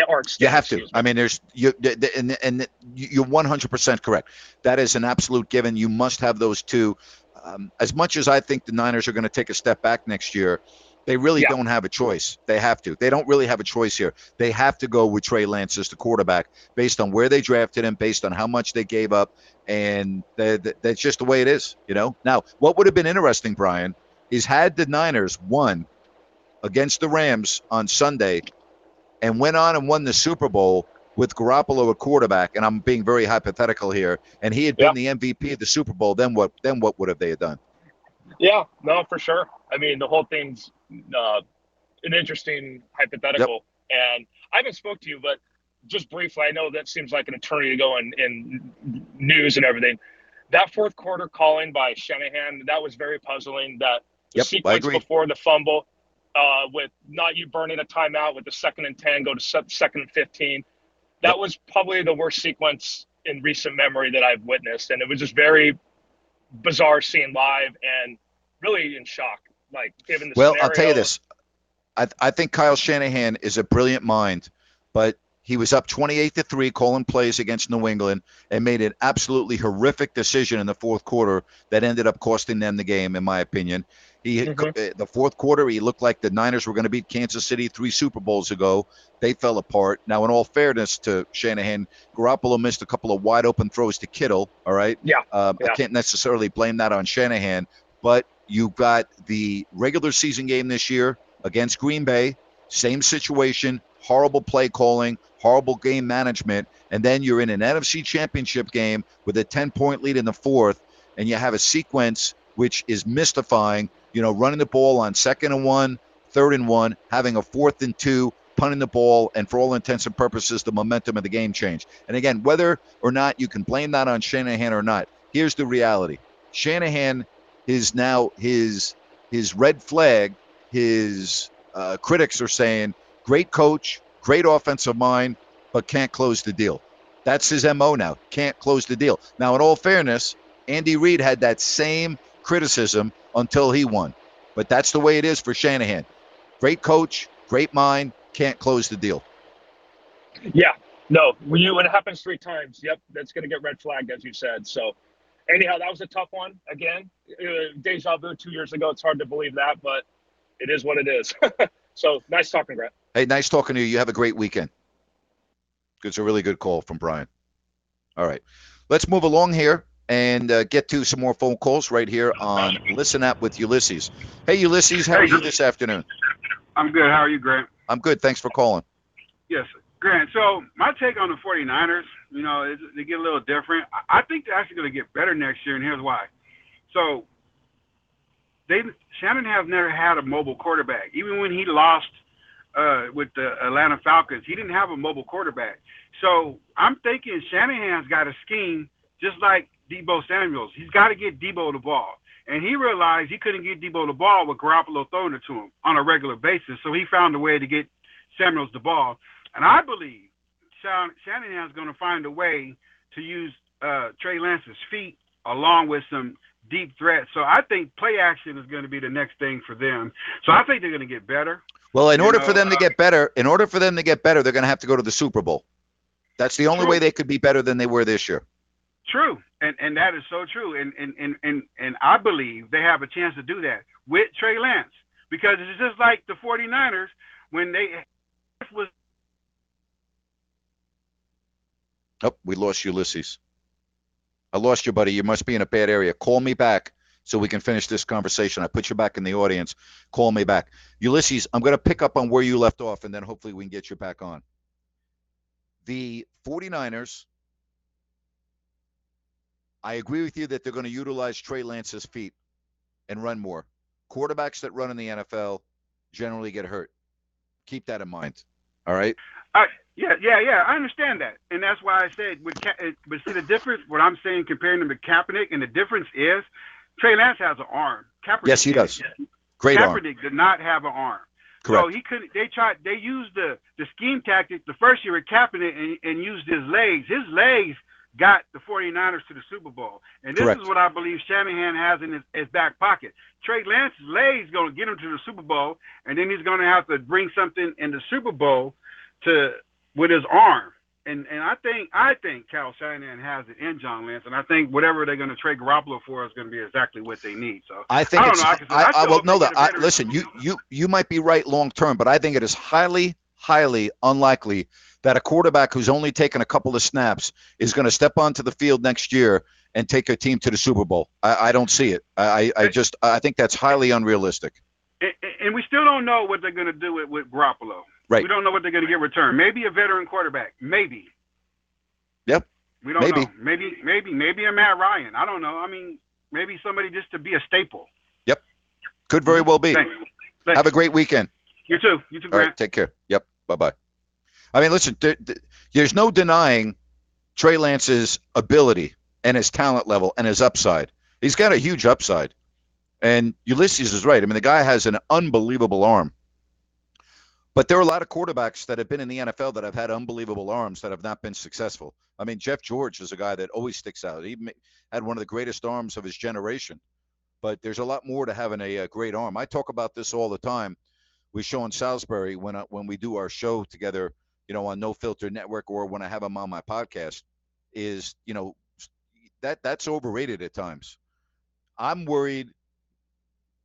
Or extend, you have to. Me. I mean, there's you, and, and you're one hundred percent correct. That is an absolute given. You must have those two. Um, as much as I think the Niners are going to take a step back next year, they really yeah. don't have a choice. They have to. They don't really have a choice here. They have to go with Trey Lance as the quarterback based on where they drafted him, based on how much they gave up, and they, they, that's just the way it is, you know? Now, what would have been interesting, Brian, is had the Niners won against the Rams on Sunday and went on and won the Super Bowl, with Garoppolo at quarterback, and I'm being very hypothetical here, and he had been yeah. the M V P of the Super Bowl, then what then what would have they have done? Yeah, no, for sure. I mean, the whole thing's uh, an interesting hypothetical. Yep. And I haven't spoke to you, but just briefly, I know that seems like an eternity ago in, in news and everything. That fourth quarter calling by Shanahan, that was very puzzling. That the yep, sequence before the fumble uh, with not you burning a timeout with the second and ten, go to second and fifteen. That yep. was probably the worst sequence in recent memory that I've witnessed. And it was just very bizarre seeing live and really in shock. Like given the Well, scenario. I'll tell you this. I, I think Kyle Shanahan is a brilliant mind, but he was up twenty-eight to three calling plays against New England and made an absolutely horrific decision in the fourth quarter that ended up costing them the game, in my opinion. He mm-hmm. The fourth quarter, he looked like the Niners were going to beat Kansas City three Super Bowls ago. They fell apart. Now, in all fairness to Shanahan, Garoppolo missed a couple of wide-open throws to Kittle, all right? Yeah. Um, yeah. I can't necessarily blame that on Shanahan, but you got the regular season game this year against Green Bay, same situation, horrible play calling, horrible game management, and then you're in an N F C Championship game with a ten-point lead in the fourth, and you have a sequence which is mystifying, you know, running the ball on second and one, third and one, having a fourth and two, punting the ball, and for all intents and purposes, the momentum of the game changed. And again, whether or not you can blame that on Shanahan or not, here's the reality. Shanahan is now his, his red flag, his uh, critics are saying, great coach, great offensive mind, but can't close the deal. That's his M O now, can't close the deal. Now, in all fairness, Andy Reid had that same criticism until he won. But that's the way it is for Shanahan. Great coach, great mind, can't close the deal. Yeah, no, when, you, when it happens three times, yep, that's going to get red flagged, as you said. So, anyhow, that was a tough one. Again, uh, deja vu two years ago. It's hard to believe that, but it is what it is. So, nice talking, Brett. Hey, nice talking to you. You have a great weekend. It's a really good call from Brian. All right. Let's move along here and uh, get to some more phone calls right here on Listen Up with Ulysses. Hey, Ulysses, how are you this afternoon? I'm good. How are you, Grant? I'm good. Thanks for calling. Yes, Grant. So my take on the forty-niners, you know, is they get a little different. I think they're actually going to get better next year, and here's why. So they Shannon has never had a mobile quarterback. Even when he lost – Uh, with the Atlanta Falcons, he didn't have a mobile quarterback. So I'm thinking Shanahan's got a scheme just like Deebo Samuel. He's got to get Deebo the ball. And he realized he couldn't get Deebo the ball with Garoppolo throwing it to him on a regular basis. So he found a way to get Samuels the ball. And I believe Shanahan's going to find a way to use uh, Trey Lance's feet along with some deep threats. So I think play action is going to be the next thing for them. So I think they're going to get better. Well, in order you know, for them to get better, in order for them to get better, they're going to have to go to the Super Bowl. That's the only true. way they could be better than they were this year. True. And and that is so true. And and, and, and and I believe they have a chance to do that with Trey Lance, because it's just like the forty-niners when they was. Oh, we lost Ulysses. I lost you, buddy. You must be in a bad area. Call me back so we can finish this conversation. I put you back in the audience. Call me back. Ulysses, I'm going to pick up on where you left off, and then hopefully we can get you back on. The forty-niners, I agree with you that they're going to utilize Trey Lance's feet and run more. Quarterbacks that run in the N F L generally get hurt. Keep that in mind. All right? I, yeah, yeah, yeah. I understand that. And that's why I said, with, but see the difference, what I'm saying, comparing them to Kaepernick, and the difference is, Trey Lance has an arm. Kaepernick yes, he does. Did. Great Kaepernick arm. Kaepernick did not have an arm. Correct. So he couldn't. They tried. They used the, the scheme tactic the first year at Kaepernick and, and used his legs. His legs got the forty-niners to the Super Bowl. And this Correct. is what I believe Shanahan has in his, his back pocket. Trey Lance's legs going to get him to the Super Bowl, and then he's going to have to bring something in the Super Bowl to with his arm. And and I think I think Kyle Shanahan has it in John Lance, and I think whatever they're going to trade Garoppolo for is going to be exactly what they need. So I think I don't it's, know. I, I, I, I will know that. I, listen, you, you you might be right long term, but I think it is highly highly unlikely that a quarterback who's only taken a couple of snaps is going to step onto the field next year and take a team to the Super Bowl. I, I don't see it. I, I just I think that's highly unrealistic. And, and we still don't know what they're going to do with, with Garoppolo. Right. We don't know what they're going to get returned. Maybe a veteran quarterback. Maybe. Yep. We don't maybe. know. Maybe, maybe, maybe a Matt Ryan. I don't know. I mean, maybe somebody just to be a staple. Yep. Could very well be. Thanks. Thanks. Have a great weekend. You too. You too, Grant. All right, take care. Yep. Bye-bye. I mean, listen, there, there's no denying Trey Lance's ability and his talent level and his upside. He's got a huge upside. And Ulysses is right. I mean, the guy has an unbelievable arm. But there are a lot of quarterbacks that have been in the N F L that have had unbelievable arms that have not been successful. I mean, Jeff George is a guy that always sticks out. He had one of the greatest arms of his generation. But there's a lot more to having a, a great arm. I talk about this all the time with Sean Salisbury when I, when we do our show together, you know, on No Filter Network, or when I have him on my podcast, is, you know, that that's overrated at times. I'm worried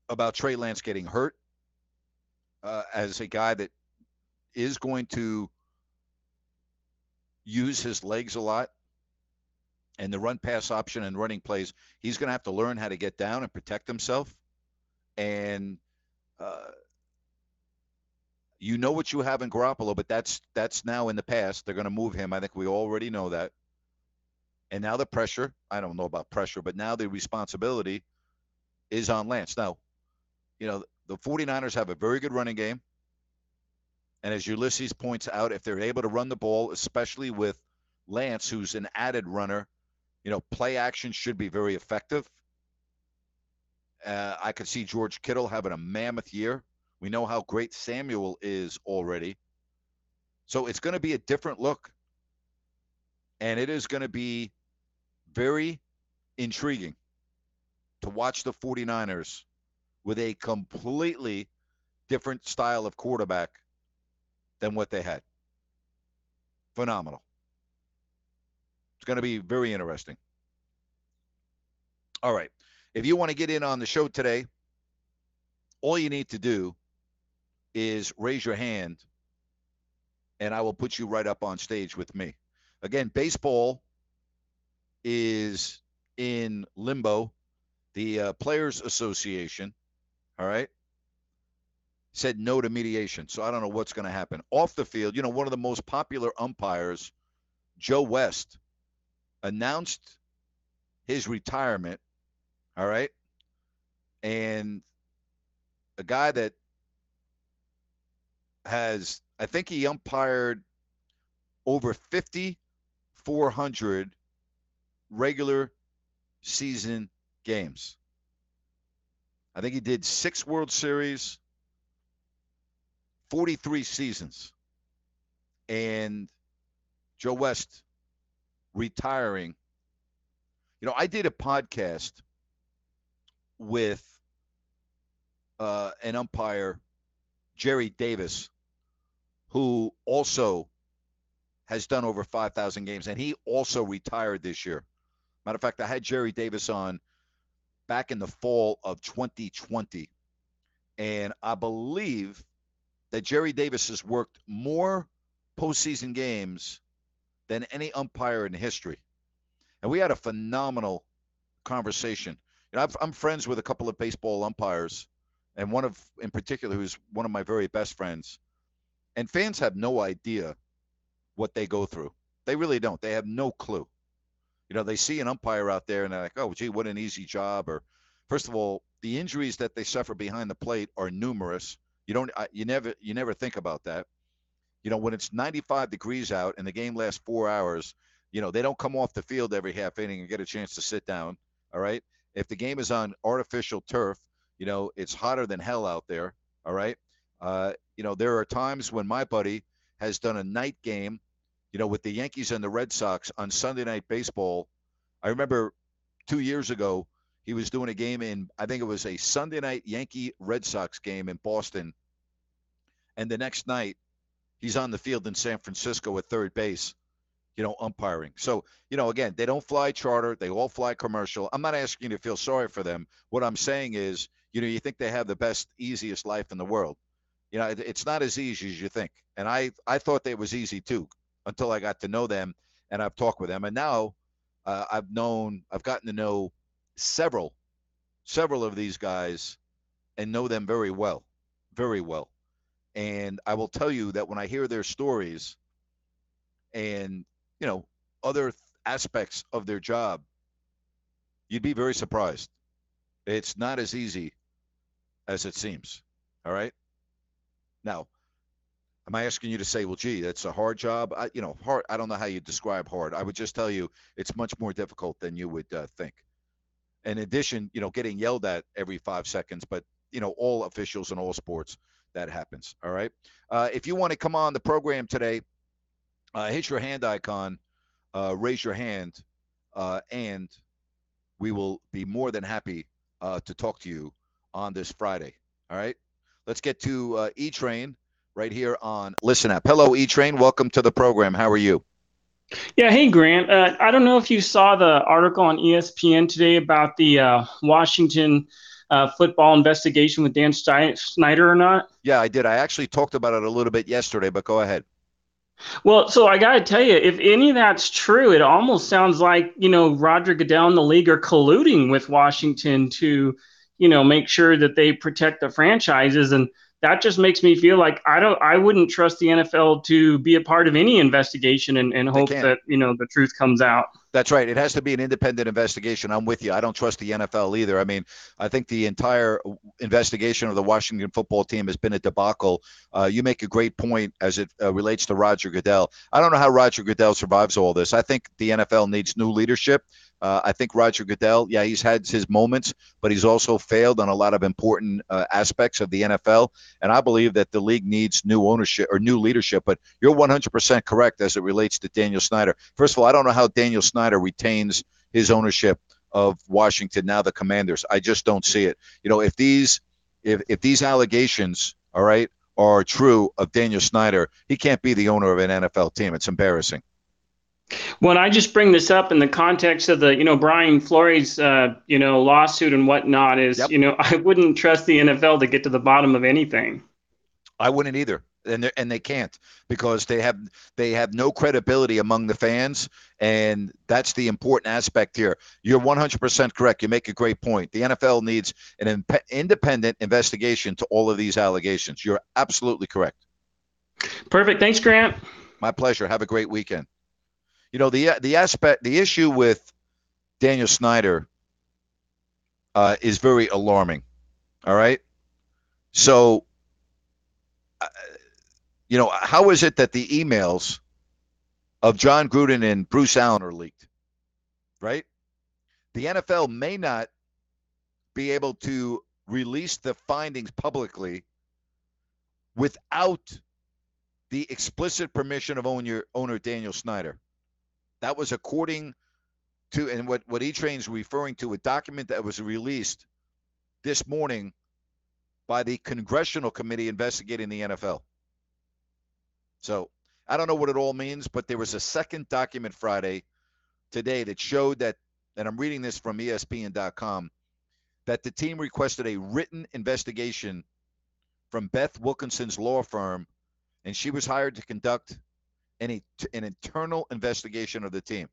about Trey Lance getting hurt uh, as a guy that is going to use his legs a lot, and the run pass option and running plays, he's going to have to learn how to get down and protect himself. And uh, you know what you have in Garoppolo, but that's that's now in the past. They're going to move him. I think we already know that. And now the pressure, I don't know about pressure, but now the responsibility is on Lance. Now, you know, the 49ers have a very good running game. And as Ulysses points out, if they're able to run the ball, especially with Lance, who's an added runner, you know, play action should be very effective. Uh, I could see George Kittle having a mammoth year. We know how great Samuel is already. So it's going to be a different look. And it is going to be very intriguing to watch the 49ers with a completely different style of quarterback than what they had. Phenomenal. It's going to be very interesting. All right. If you want to get in on the show today, all you need to do is raise your hand, and I will put you right up on stage with me. Again, baseball is in limbo. The uh, Players Association, all right, said no to mediation. So I don't know what's going to happen. Off the field, you know, one of the most popular umpires, Joe West, announced his retirement, all right? And a guy that has, I think he umpired over fifty-four hundred regular season games. I think he did six World Series, forty-three seasons. And Joe West retiring. You know, I did a podcast with uh, an umpire, Jerry Davis, who also has done over five thousand games, and he also retired this year. Matter of fact, I had Jerry Davis on back in the fall of twenty twenty. And I believe that Jerry Davis has worked more postseason games than any umpire in history. And we had a phenomenal conversation. You know, I've, I'm friends with a couple of baseball umpires, and one of, in particular, who's one of my very best friends. And fans have no idea what they go through. They really don't. They have no clue. You know, they see an umpire out there and they're like, oh, gee, what an easy job. Or first of all, the injuries that they suffer behind the plate are numerous. You don't, you never, you never think about that. You know, when it's ninety-five degrees out and the game lasts four hours, you know, they don't come off the field every half inning and get a chance to sit down. All right. If the game is on artificial turf, you know, it's hotter than hell out there. All right. Uh, you know, there are times when my buddy has done a night game, you know, with the Yankees and the Red Sox on Sunday Night Baseball. I remember two years ago, he was doing a game in, I think it was a Sunday night Yankee Red Sox game in Boston. And the next night, he's on the field in San Francisco at third base, you know, umpiring. So, you know, again, they don't fly charter. They all fly commercial. I'm not asking you to feel sorry for them. What I'm saying is, you know, you think they have the best, easiest life in the world. You know, it, it's not as easy as you think. And I, I thought that it was easy, too, until I got to know them and I've talked with them. And now uh, I've known, I've gotten to know several, several of these guys and know them very well, very well. And I will tell you that when I hear their stories and, you know, other aspects of their job, you'd be very surprised. It's not as easy as it seems. All right. Now, am I asking you to say, well, gee, that's a hard job? I, you know, hard. I don't know how you describe hard. I would just tell you it's much more difficult than you would uh, think. In addition, you know, getting yelled at every five seconds, but, you know, all officials in all sports, that happens. All right. Uh, if you want to come on the program today, uh, hit your hand icon, uh, raise your hand, uh, and we will be more than happy uh, to talk to you on this Friday. All right. Let's get to uh, E-Train right here on Listen Up. Hello, E-Train. Welcome to the program. How are you? Yeah. Hey, Grant. Uh, I don't know if you saw the article on E S P N today about the uh, Washington uh, football investigation with Dan Snyder or not. Yeah, I did. I actually talked about it a little bit yesterday, but go ahead. Well, so I got to tell you, if any of that's true, it almost sounds like, you know, Roger Goodell and the league are colluding with Washington to, you know, make sure that they protect the franchises. And that just makes me feel like I don't, I wouldn't trust the N F L to be a part of any investigation and, and hope that, you know, the truth comes out. That's right. It has to be an independent investigation. I'm with you. I don't trust the N F L either. I mean, I think the entire investigation of the Washington football team has been a debacle. Uh, you make a great point as it uh, relates to Roger Goodell. I don't know how Roger Goodell survives all this. I think the N F L needs new leadership. Uh, I think Roger Goodell, yeah, he's had his moments, but he's also failed on a lot of important uh, aspects of the N F L. And I believe that the league needs new ownership or new leadership. But you're one hundred percent correct as it relates to Daniel Snyder. First of all, I don't know how Daniel Snyder retains his ownership of Washington, now the Commanders. I just don't see it. You know, if these if, if these allegations, all right, are true of Daniel Snyder, he can't be the owner of an N F L team. It's embarrassing. Well, I just bring this up in the context of the, you know, Brian Flores, uh, you know, lawsuit and whatnot is, yep. You know, I wouldn't trust the N F L to get to the bottom of anything. I wouldn't either. And, and they can't because they have they have no credibility among the fans. And that's the important aspect here. You're one hundred percent correct. You make a great point. The N F L needs an imp- independent investigation to all of these allegations. You're absolutely correct. Perfect. Thanks, Grant. My pleasure. Have a great weekend. You know, the the aspect, the issue with Daniel Snyder uh, is very alarming, all right? So, uh, you know, how is it that the emails of John Gruden and Bruce Allen are leaked, right? The N F L may not be able to release the findings publicly without the explicit permission of owner, owner Daniel Snyder. That was according to, and what, what E-Train's referring to, a document that was released this morning by the Congressional Committee investigating the N F L. So I don't know what it all means, but there was a second document Friday today that showed that, and I'm reading this from E S P N dot com, that the team requested a written investigation from Beth Wilkinson's law firm, and she was hired to conduct An, an internal investigation of the team.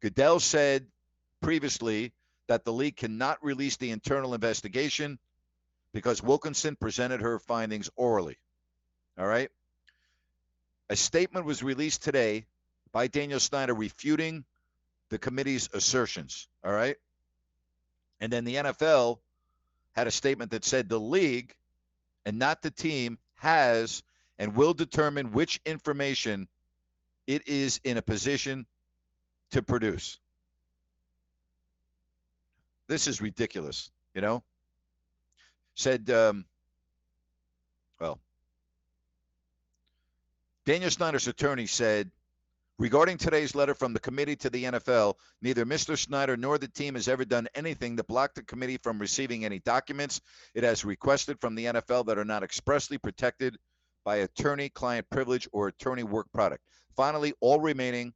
Goodell said previously that the league cannot release the internal investigation because Wilkinson presented her findings orally. All right. A statement was released today by Daniel Snyder refuting the committee's assertions. All right. And then the N F L had a statement that said the league and not the team has and will determine which information it is in a position to produce. This is ridiculous, you know? Said, um, well, Daniel Snyder's attorney said, regarding today's letter from the committee to the N F L, neither Mister Snyder nor the team has ever done anything to block the committee from receiving any documents it has requested from the N F L that are not expressly protected by attorney-client privilege or attorney work product. Finally, all remaining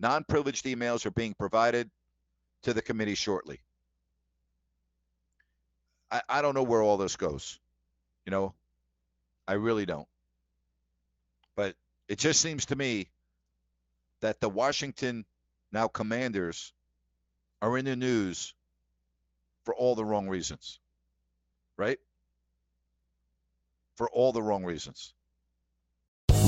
non-privileged emails are being provided to the committee shortly. I, I don't know where all this goes. You know, I really don't. But it just seems to me that the Washington, now Commanders, are in the news for all the wrong reasons, right? for all the wrong reasons.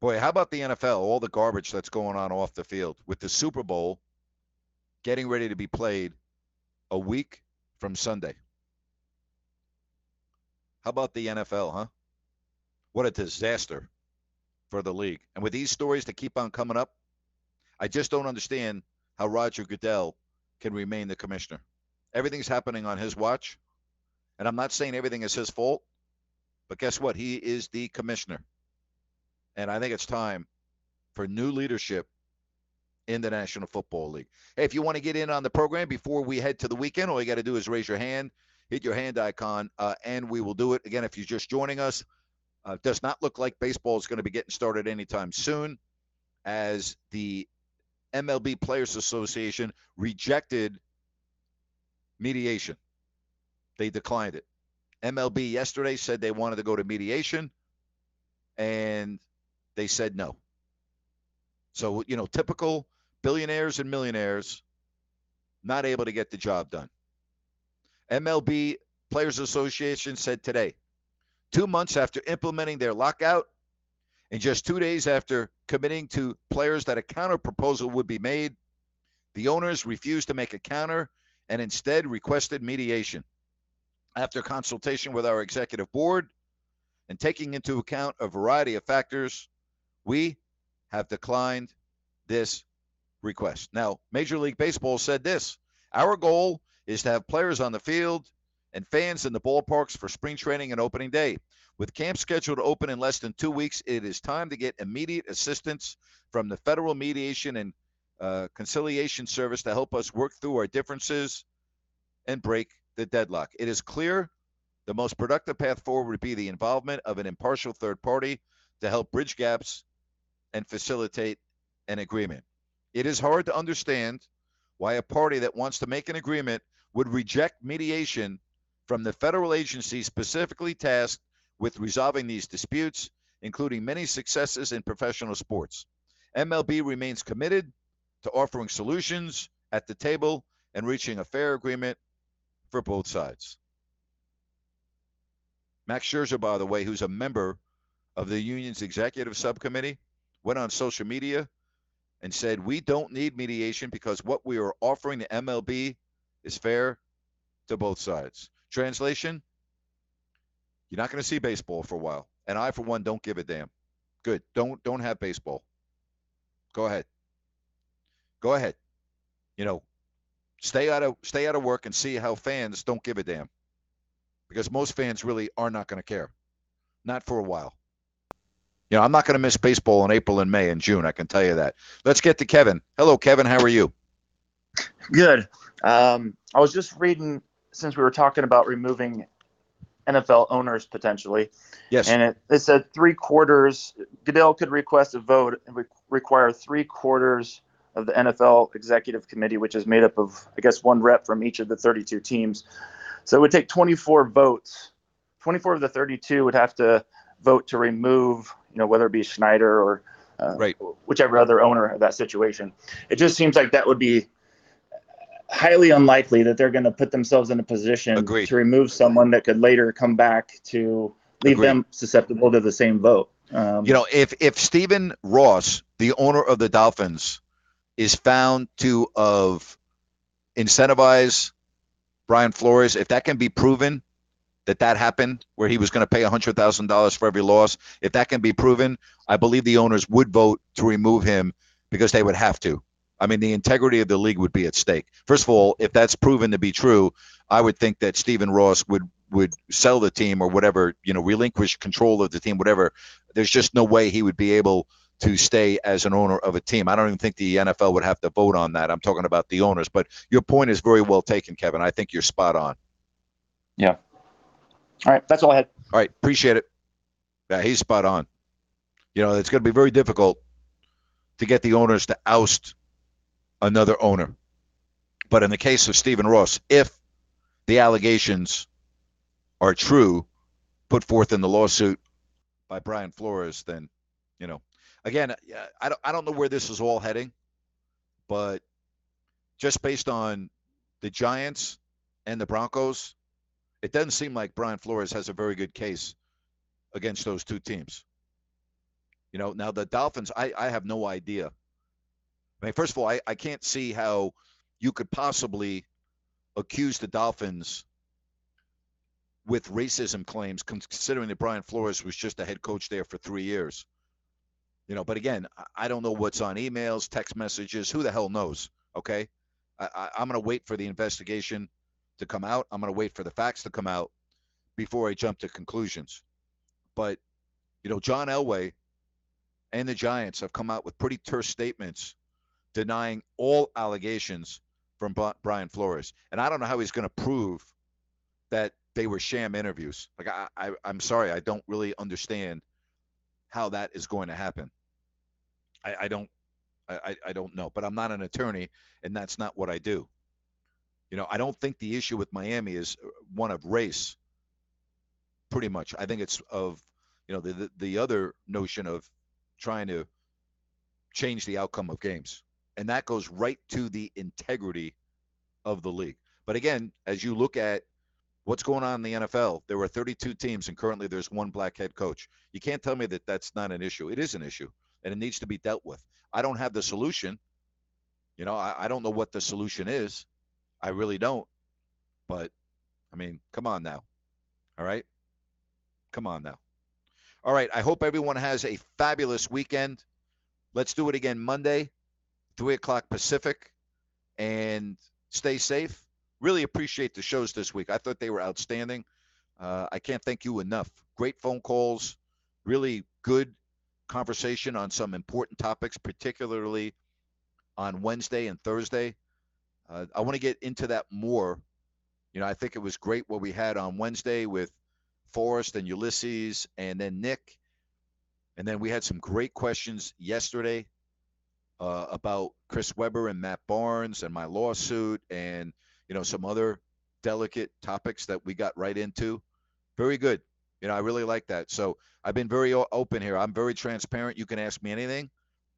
Boy, how about the N F L? All the garbage that's going on off the field. With the Super Bowl getting ready to be played a week from Sunday. How about the N F L, huh? What a disaster for the league. And with these stories that keep on coming up, I just don't understand how Roger Goodell can remain the commissioner. Everything's happening on his watch. And I'm not saying everything is his fault, but guess what? He is the commissioner. And I think it's time for new leadership in the National Football League. Hey, if you want to get in on the program before we head to the weekend, all you got to do is raise your hand, hit your hand icon, uh, and we will do it. Again, if you're just joining us, uh, it does not look like baseball is going to be getting started anytime soon, as the M L B Players Association rejected mediation. They declined it. M L B yesterday said they wanted to go to mediation, and they said no. So, you know, typical billionaires and millionaires not able to get the job done. M L B Players Association said today, two months after implementing their lockout and just two days after committing to players that a counter proposal would be made, the owners refused to make a counter and instead requested mediation. After consultation with our executive board and taking into account a variety of factors, we have declined this request. Now, Major League Baseball said this: our goal is to have players on the field and fans in the ballparks for spring training and opening day. With camp scheduled to open in less than two weeks, it is time to get immediate assistance from the Federal Mediation and uh, Conciliation Service to help us work through our differences and break the deadlock. It is clear the most productive path forward would be the involvement of an impartial third party to help bridge gaps and facilitate an agreement. It is hard to understand why a party that wants to make an agreement would reject mediation from the federal agency specifically tasked with resolving these disputes, including many successes in professional sports. M L B remains committed to offering solutions at the table and reaching a fair agreement for both sides. Max Scherzer, by the way, who's a member of the union's executive subcommittee, went on social media and said, we don't need mediation because what we are offering the M L B is fair to both sides. Translation, you're not going to see baseball for a while. And I, for one, don't give a damn. Good. Don't don't have baseball. Go ahead. Go ahead. You know, stay out of stay out of work and see how fans don't give a damn. Because most fans really are not going to care. Not for a while. You know, I'm not going to miss baseball in April and May and June. I can tell you that. Let's get to Kevin. Hello, Kevin. How are you? Good. Um, I was just reading, since we were talking about removing N F L owners potentially. Yes. And it, it said three quarters. Goodell could request a vote and re- require three quarters of the N F L Executive Committee, which is made up of, I guess, one rep from each of the thirty-two teams. So it would take twenty-four votes. twenty-four of the thirty-two would have to vote to remove, you know, whether it be Schneider or uh, right. whichever other owner of that situation. It just seems like that would be highly unlikely that they're going to put themselves in a position Agreed. To remove someone that could later come back to leave Agreed. Them susceptible to the same vote. Um, you know, if, if Stephen Ross, the owner of the Dolphins, is found to of incentivize Brian Flores, if that can be proven, that that happened, where he was going to pay one hundred thousand dollars for every loss, if that can be proven, I believe the owners would vote to remove him because they would have to. I mean, the integrity of the league would be at stake. First of all, if that's proven to be true, I would think that Stephen Ross would, would sell the team or whatever, you know, relinquish control of the team, whatever. There's just no way he would be able to stay as an owner of a team. I don't even think the N F L would have to vote on that. I'm talking about the owners. But your point is very well taken, Kevin. I think you're spot on. Yeah. All right, that's all I had. All right, appreciate it. Yeah, he's spot on. You know, it's going to be very difficult to get the owners to oust another owner. But in the case of Stephen Ross, if the allegations are true put forth in the lawsuit by Brian Flores, then, you know, again, I don't, I don't know where this is all heading, but just based on the Giants and the Broncos, it doesn't seem like Brian Flores has a very good case against those two teams. You know, now the Dolphins, I, I have no idea. I mean, first of all, I, I can't see how you could possibly accuse the Dolphins with racism claims, considering that Brian Flores was just a head coach there for three years. You know, but again, I don't know what's on emails, text messages. Who the hell knows? Okay, I, I, I'm going to wait for the investigation to come out. I'm going to wait for the facts to come out before I jump to conclusions. But, you know, John Elway and the Giants have come out with pretty terse statements denying all allegations from Brian Flores. And I don't know how he's going to prove that they were sham interviews. Like, I, I, I'm sorry, I don't really understand how that is going to happen. I, I don't, I, I don't know, but I'm not an attorney and that's not what I do. You know, I don't think the issue with Miami is one of race, pretty much. I think it's of, you know, the, the, the other notion of trying to change the outcome of games. And that goes right to the integrity of the league. But again, as you look at what's going on in the N F L, there were thirty-two teams and currently there's one black head coach. You can't tell me that that's not an issue. It is an issue and it needs to be dealt with. I don't have the solution. You know, I, I don't know what the solution is. I really don't. But, I mean, come on now. All right? Come on now. All right, I hope everyone has a fabulous weekend. Let's do it again Monday, three o'clock Pacific, and stay safe. Really appreciate the shows this week. I thought they were outstanding. Uh, I can't thank you enough. Great phone calls, really good conversation on some important topics, particularly on Wednesday and Thursday. Uh, I want to get into that more. You know, I think it was great what we had on Wednesday with Forrest and Ulysses and then Nick. And then we had some great questions yesterday uh, about Chris Webber and Matt Barnes and my lawsuit and, you know, some other delicate topics that we got right into. Very good. You know, I really like that. So I've been very open here. I'm very transparent. You can ask me anything.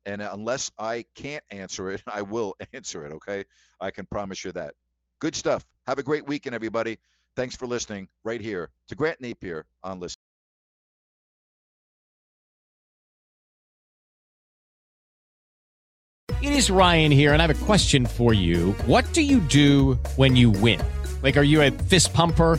And unless I can't answer it, I will answer it, okay? I can promise you that. Good stuff. Have a great weekend, everybody. Thanks for listening right here to Grant Napier on Listen. It is Ryan here, and I have a question for you. What do you do when you win? Like, are you a fist pumper?